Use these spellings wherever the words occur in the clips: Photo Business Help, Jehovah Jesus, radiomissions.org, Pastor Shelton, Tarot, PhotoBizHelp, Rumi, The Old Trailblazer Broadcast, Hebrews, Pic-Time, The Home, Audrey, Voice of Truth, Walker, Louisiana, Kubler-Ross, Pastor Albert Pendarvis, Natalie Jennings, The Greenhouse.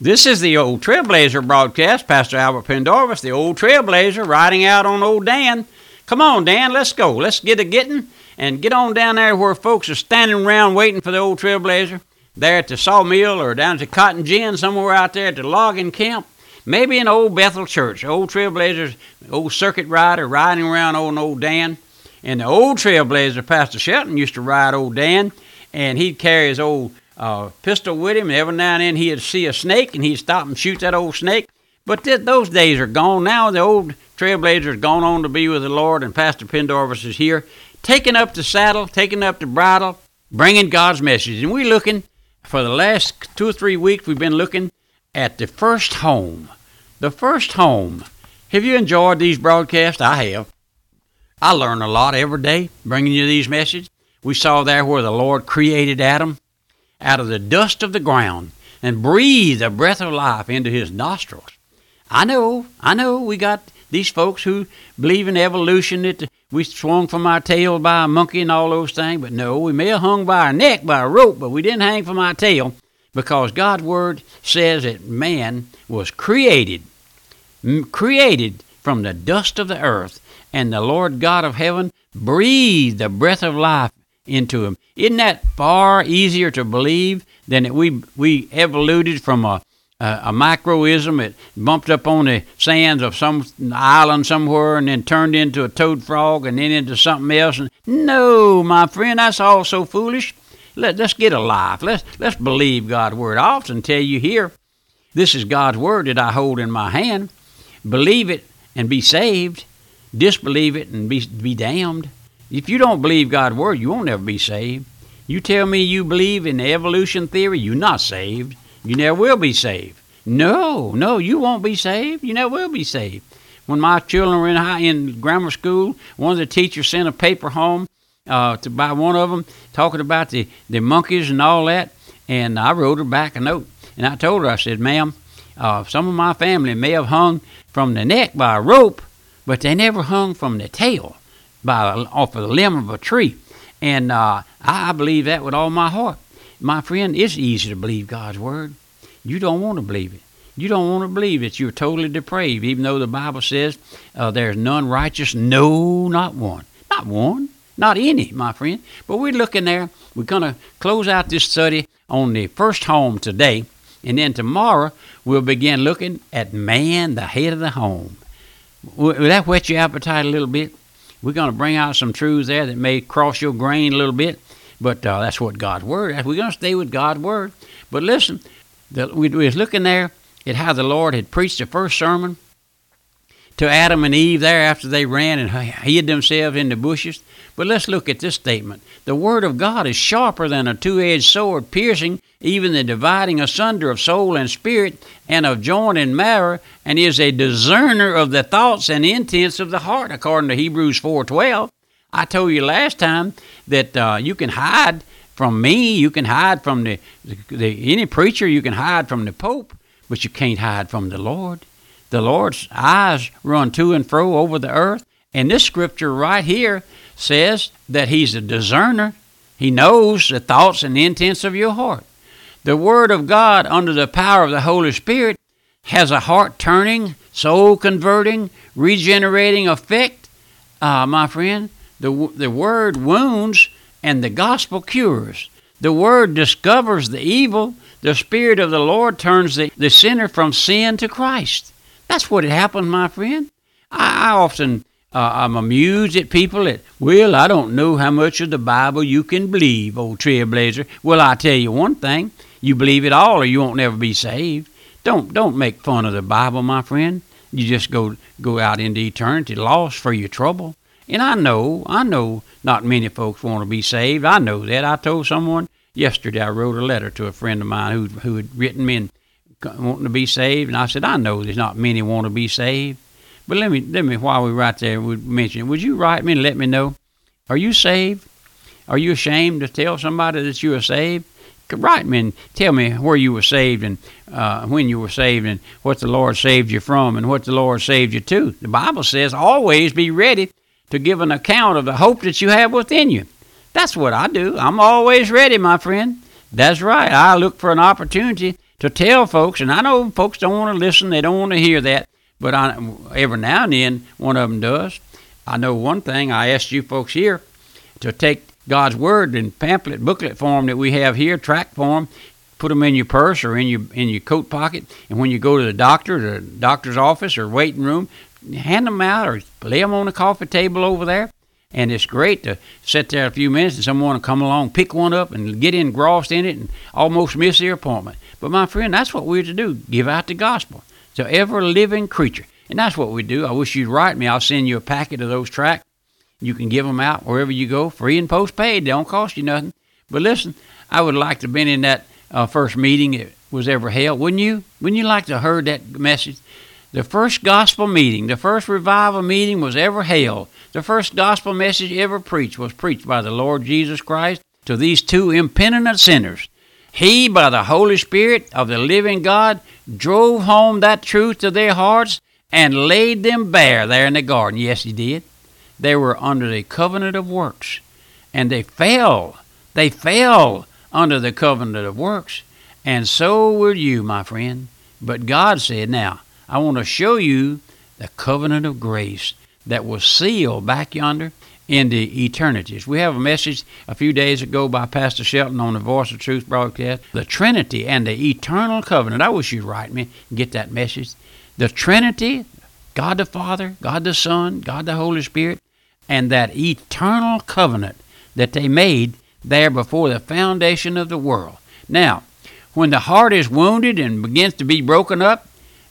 This is the Old Trailblazer Broadcast. Pastor Albert Pendarvis, the Old Trailblazer, riding out on old Dan. Come on, Dan, let's go. Let's get a getting and get on down there where folks are standing around waiting for the Old Trailblazer, there at the sawmill or down at the cotton gin, somewhere out there at the logging camp, maybe in Old Bethel Church. Old Trailblazer's old circuit rider riding around on old Dan. And the Old Trailblazer, Pastor Shelton, used to ride old Dan, and he'd carry his old pistol with him, and every now and then he'd see a snake and he'd stop and shoot that old snake. But those days are gone. Now the Old Trailblazer has gone on to be with the Lord, and Pastor Pendarvis is here taking up the saddle, taking up the bridle, bringing God's message. And we're looking, for the last 2 or 3 weeks, we've been looking at the first home. The first home. Have you enjoyed these broadcasts? I have. I learn a lot every day bringing you these messages. We saw there where the Lord created Adam out of the dust of the ground and breathe a breath of life into his nostrils. I know, we got these folks who believe in evolution, that we swung from our tail by a monkey and all those things, but no, we may have hung by our neck by a rope, but we didn't hang from our tail, because God's word says that man was created from the dust of the earth, and the Lord God of heaven breathed the breath of life into him. Isn't that far easier to believe than that we evoluted from a microism that bumped up on the sands of some island somewhere and then turned into a toad frog and then into something else? And no, my friend, that's all so foolish. Let's get a life. Let's believe God's word. I often tell you here, this is God's word that I hold in my hand. Believe it and be saved. Disbelieve it and be damned. If you don't believe God's word, you won't ever be saved. You tell me you believe in the evolution theory, you're not saved. You never will be saved. No, you won't be saved. You never will be saved. When my children were in grammar school, one of the teachers sent a paper home by one of them talking about the monkeys and all that, and I wrote her back a note. And I told her, I said, ma'am, some of my family may have hung from the neck by a rope, but they never hung from the tail off of the limb of a tree. And I believe that with all my heart. My friend, it's easy to believe God's word. You don't want to believe it. You don't want to believe that you're totally depraved, even though the Bible says there's none righteous, no, not one. Not one, not any, my friend. But we're looking there. We're going to close out this study on the first home today, and then tomorrow we'll begin looking at man, the head of the home. Will that whet your appetite a little bit? We're going to bring out some truths there that may cross your grain a little bit, but that's what God's word is. We're going to stay with God's word. But listen, we was looking there at how the Lord had preached the first sermon to Adam and Eve there after they ran and hid themselves in the bushes. But let's look at this statement. The word of God is sharper than a two-edged sword, piercing even the dividing asunder of soul and spirit and of joint and marrow, and is a discerner of the thoughts and intents of the heart, according to Hebrews 4:12. I told you last time that you can hide from me, you can hide from any preacher, you can hide from the Pope, but you can't hide from the Lord. The Lord's eyes run to and fro over the earth, and this scripture right here says that he's a discerner. He knows the thoughts and intents of your heart. The Word of God, under the power of the Holy Spirit, has a heart-turning, soul-converting, regenerating effect. My friend, the Word wounds and the gospel cures. The Word discovers the evil. The Spirit of the Lord turns the sinner from sin to Christ. That's what happened, my friend. I often, I'm amused at people that, well, I don't know how much of the Bible you can believe, Old Trailblazer. Well, I tell you one thing. You believe it all or you won't never be saved. Don't make fun of the Bible, my friend. You just go out into eternity lost for your trouble. And I know not many folks want to be saved. I know that. I told someone yesterday, I wrote a letter to a friend of mine who had written me and wanting to be saved, and I said, I know there's not many want to be saved. But let me while we're right there, we mention it. Would you write me and let me know? Are you saved? Are you ashamed to tell somebody that you are saved? Write me and tell me where you were saved and when you were saved and what the Lord saved you from and what the Lord saved you to. The Bible says always be ready to give an account of the hope that you have within you. That's what I do. I'm always ready, my friend. That's right. I look for an opportunity to tell folks, and I know folks don't want to listen, they don't want to hear that, but every now and then one of them does. I know one thing, I asked you folks here to take God's Word in pamphlet, booklet form that we have here, tract form, put them in your purse or in your coat pocket, and when you go to the doctor's office or waiting room, hand them out or lay them on the coffee table over there. And it's great to sit there a few minutes and someone will come along, pick one up and get engrossed in it and almost miss the appointment. But my friend, that's what we're to do, give out the gospel to every living creature. And that's what we do. I wish you'd write me. I'll send you a packet of those tracts. You can give them out wherever you go, free and postpaid. They don't cost you nothing. But listen, I would like to have been in that first meeting that was ever held. Wouldn't you? Wouldn't you like to have heard that message? The first gospel meeting, the first revival meeting was ever held. The first gospel message ever preached was preached by the Lord Jesus Christ to these two impenitent sinners. He, by the Holy Spirit of the living God, drove home that truth to their hearts and laid them bare there in the garden. Yes, he did. They were under the covenant of works, and they fell. They fell under the covenant of works, and so will you, my friend. But God said, now, I want to show you the covenant of grace that was sealed back yonder in the eternities. We have a message a few days ago by Pastor Shelton on the Voice of Truth broadcast, the Trinity and the eternal covenant. I wish you'd write me and get that message. The Trinity, God the Father, God the Son, God the Holy Spirit, and that eternal covenant that they made there before the foundation of the world. Now, when the heart is wounded and begins to be broken up,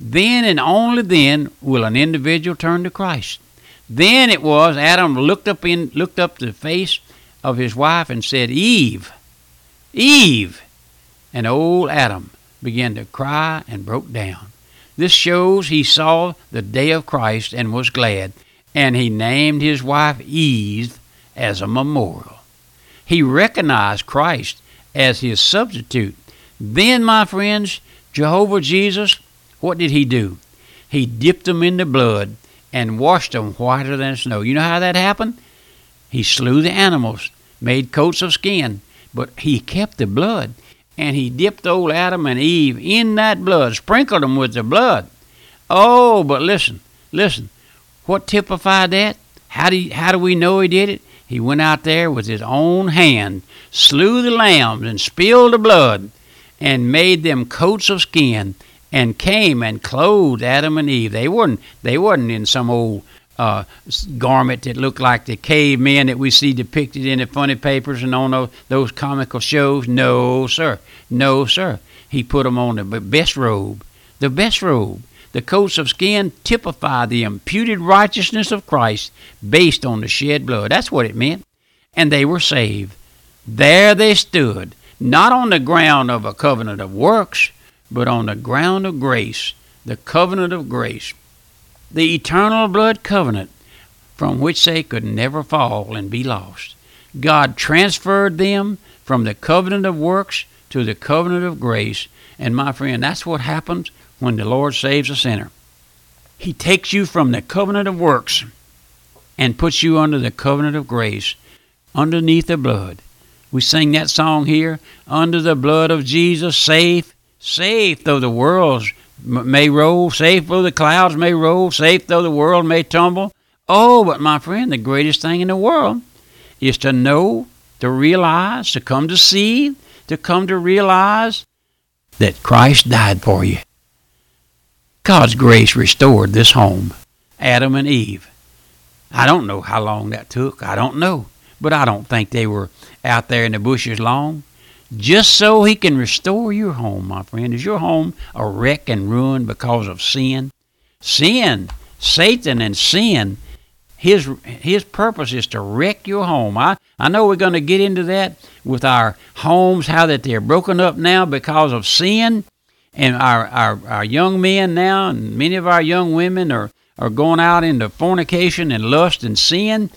then and only then will an individual turn to Christ. Then it was Adam looked up to the face of his wife and said, Eve, Eve. And old Adam began to cry and broke down. This shows he saw the day of Christ and was glad, and he named his wife Eve as a memorial. He recognized Christ as his substitute. Then, my friends, Jehovah Jesus, what did he do? He dipped them in the blood and washed them whiter than snow. You know how that happened? He slew the animals, made coats of skin, but he kept the blood, and he dipped old Adam and Eve in that blood, sprinkled them with the blood. Oh, but listen, what typified that? How do we know he did it? He went out there with his own hand, slew the lambs and spilled the blood, and made them coats of skin, and came and clothed Adam and Eve. They weren't in some old garment that looked like the cavemen that we see depicted in the funny papers and on those comical shows. No, sir. He put them on the best robe. The coats of skin typify the imputed righteousness of Christ based on the shed blood. That's what it meant. And they were saved. There they stood, not on the ground of a covenant of works, but on the ground of grace, the covenant of grace, the eternal blood covenant from which they could never fall and be lost. God transferred them from the covenant of works to the covenant of grace. And my friend, that's what happens when the Lord saves a sinner. He takes you from the covenant of works and puts you under the covenant of grace, underneath the blood. We sing that song here, under the blood of Jesus, safe though the world's may roll, safe though the clouds may roll, safe though the world may tumble. Oh, but my friend, the greatest thing in the world is to know, to realize, to come to see, to come to realize that Christ died for you. God's grace restored this home, Adam and Eve. I don't know how long that took. I don't know. But I don't think they were out there in the bushes long. Just so he can restore your home, my friend. Is your home a wreck and ruin because of sin? Sin, Satan and sin, his purpose is to wreck your home. I know we're going to get into that with our homes, how that they're broken up now because of sin. And our young men now and many of our young women are going out into fornication and lust and sin,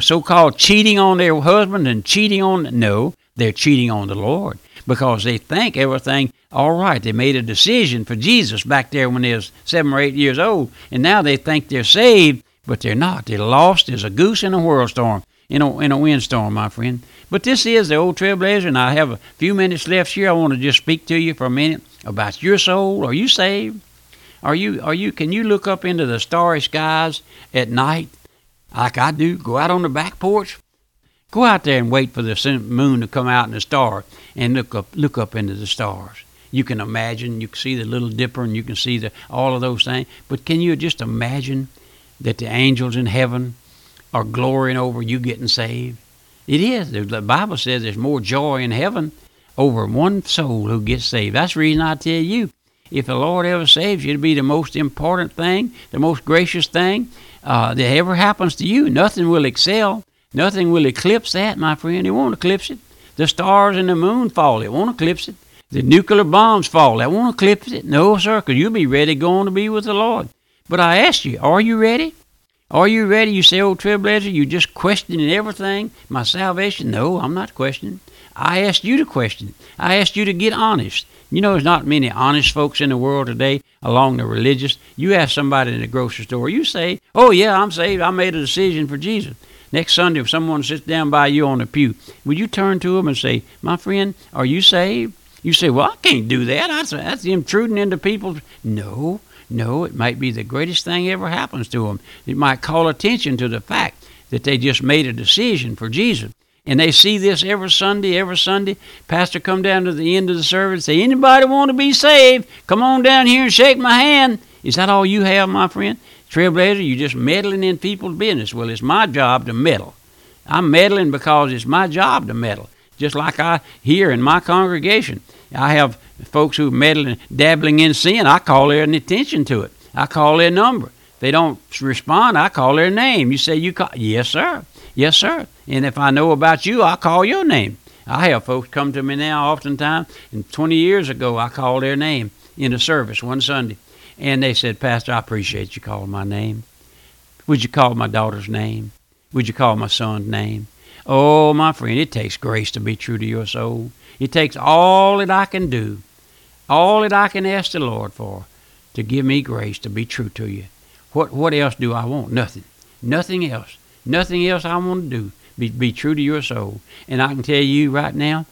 so-called cheating on their husband and no. They're cheating on the Lord because they think everything all right. They made a decision for Jesus back there when they was 7 or 8 years old, and now they think they're saved, but they're not. They're lost as a goose in a whirlstorm. in a windstorm, my friend. But this is the Old Trailblazer, and I have a few minutes left here. I want to just speak to you for a minute about your soul. Are you saved? Can you look up into the starry skies at night like I do? Go out on the back porch. Go out there and wait for the moon to come out in the star and look up into the stars. You can imagine, you can see the Little Dipper, and you can see all of those things. But can you just imagine that the angels in heaven are glorying over you getting saved? It is. The Bible says there's more joy in heaven over one soul who gets saved. That's the reason I tell you, if the Lord ever saves you, it'll be the most important thing, the most gracious thing that ever happens to you. Nothing will excel. Nothing will eclipse that, my friend. It won't eclipse it. The stars and the moon fall. It won't eclipse it. The nuclear bombs fall. That won't eclipse it. No, sir, because you'll be ready going to be with the Lord. But I ask you, are you ready? Are you ready? You say, Old Trailblazer, you just questioning everything. My salvation? No, I'm not questioning. I asked you to question. I asked you to get honest. You know, there's not many honest folks in the world today along the religious. You ask somebody in the grocery store, you say, oh, yeah, I'm saved. I made a decision for Jesus. Next Sunday, if someone sits down by you on the pew, would you turn to them and say, my friend, are you saved? You say, well, I can't do that. That's intruding into people's... No, it might be the greatest thing ever happens to them. It might call attention to the fact that they just made a decision for Jesus. And they see this every Sunday. Pastor come down to the end of the service and say, anybody want to be saved? Come on down here and shake my hand. Is that all you have, my friend? Trailblazer, you're just meddling in people's business. Well, it's my job to meddle. I'm meddling because it's my job to meddle. Just like I hear in my congregation, I have folks who are meddling, dabbling in sin. I call their attention to it. I call their number. If they don't respond, I call their name. You say, you call? Yes, sir. Yes, sir. And if I know about you, I call your name. I have folks come to me now oftentimes, and 20 years ago, I called their name in a service one Sunday. And they said, Pastor, I appreciate you calling my name. Would you call my daughter's name? Would you call my son's name? Oh, my friend, it takes grace to be true to your soul. It takes all that I can do, all that I can ask the Lord for, to give me grace to be true to you. What else do I want? Nothing. Nothing else. Nothing else I want to do. Be true to your soul. And I can tell you right now,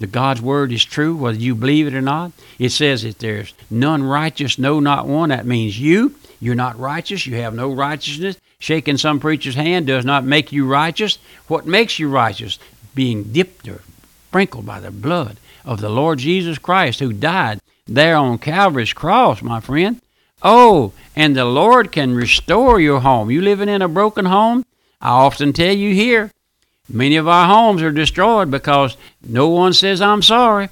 that God's word is true, whether you believe it or not. It says that there's none righteous, no, not one. That means you. You're not righteous. You have no righteousness. Shaking some preacher's hand does not make you righteous. What makes you righteous? Being dipped or sprinkled by the blood of the Lord Jesus Christ, who died there on Calvary's cross, my friend. Oh, and the Lord can restore your home. You living in a broken home? I often tell you here, many of our homes are destroyed because no one says, I'm sorry.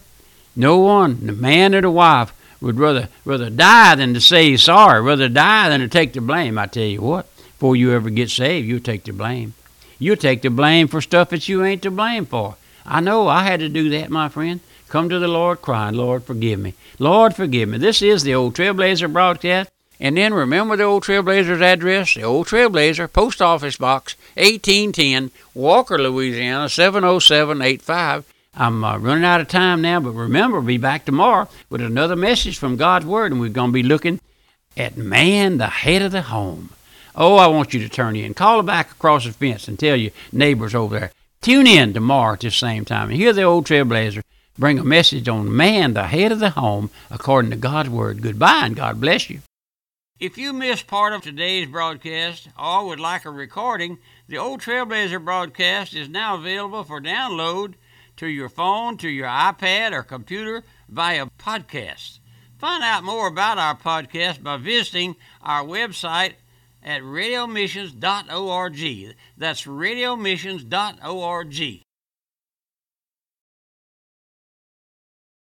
No one, the man or the wife, would rather die than to say sorry, rather die than to take the blame. I tell you what, before you ever get saved, you'll take the blame. You'll take the blame for stuff that you ain't to blame for. I know I had to do that, my friend. Come to the Lord crying, Lord, forgive me. Lord, forgive me. This is the Old Trailblazer Broadcast. And then remember the Old Trailblazer's address, the Old Trailblazer, Post Office Box 1810, Walker, Louisiana, 70785. I'm running out of time now, but remember, we'll be back tomorrow with another message from God's Word, and we're going to be looking at man, the head of the home. Oh, I want you to turn in. Call back across the fence and tell your neighbors over there. Tune in tomorrow at this same time and hear the Old Trailblazer bring a message on man, the head of the home, according to God's Word. Goodbye, and God bless you. If you missed part of today's broadcast or would like a recording, the Old Trailblazer Broadcast is now available for download to your phone, to your iPad or computer via podcast. Find out more about our podcast by visiting our website at radiomissions.org. That's radiomissions.org.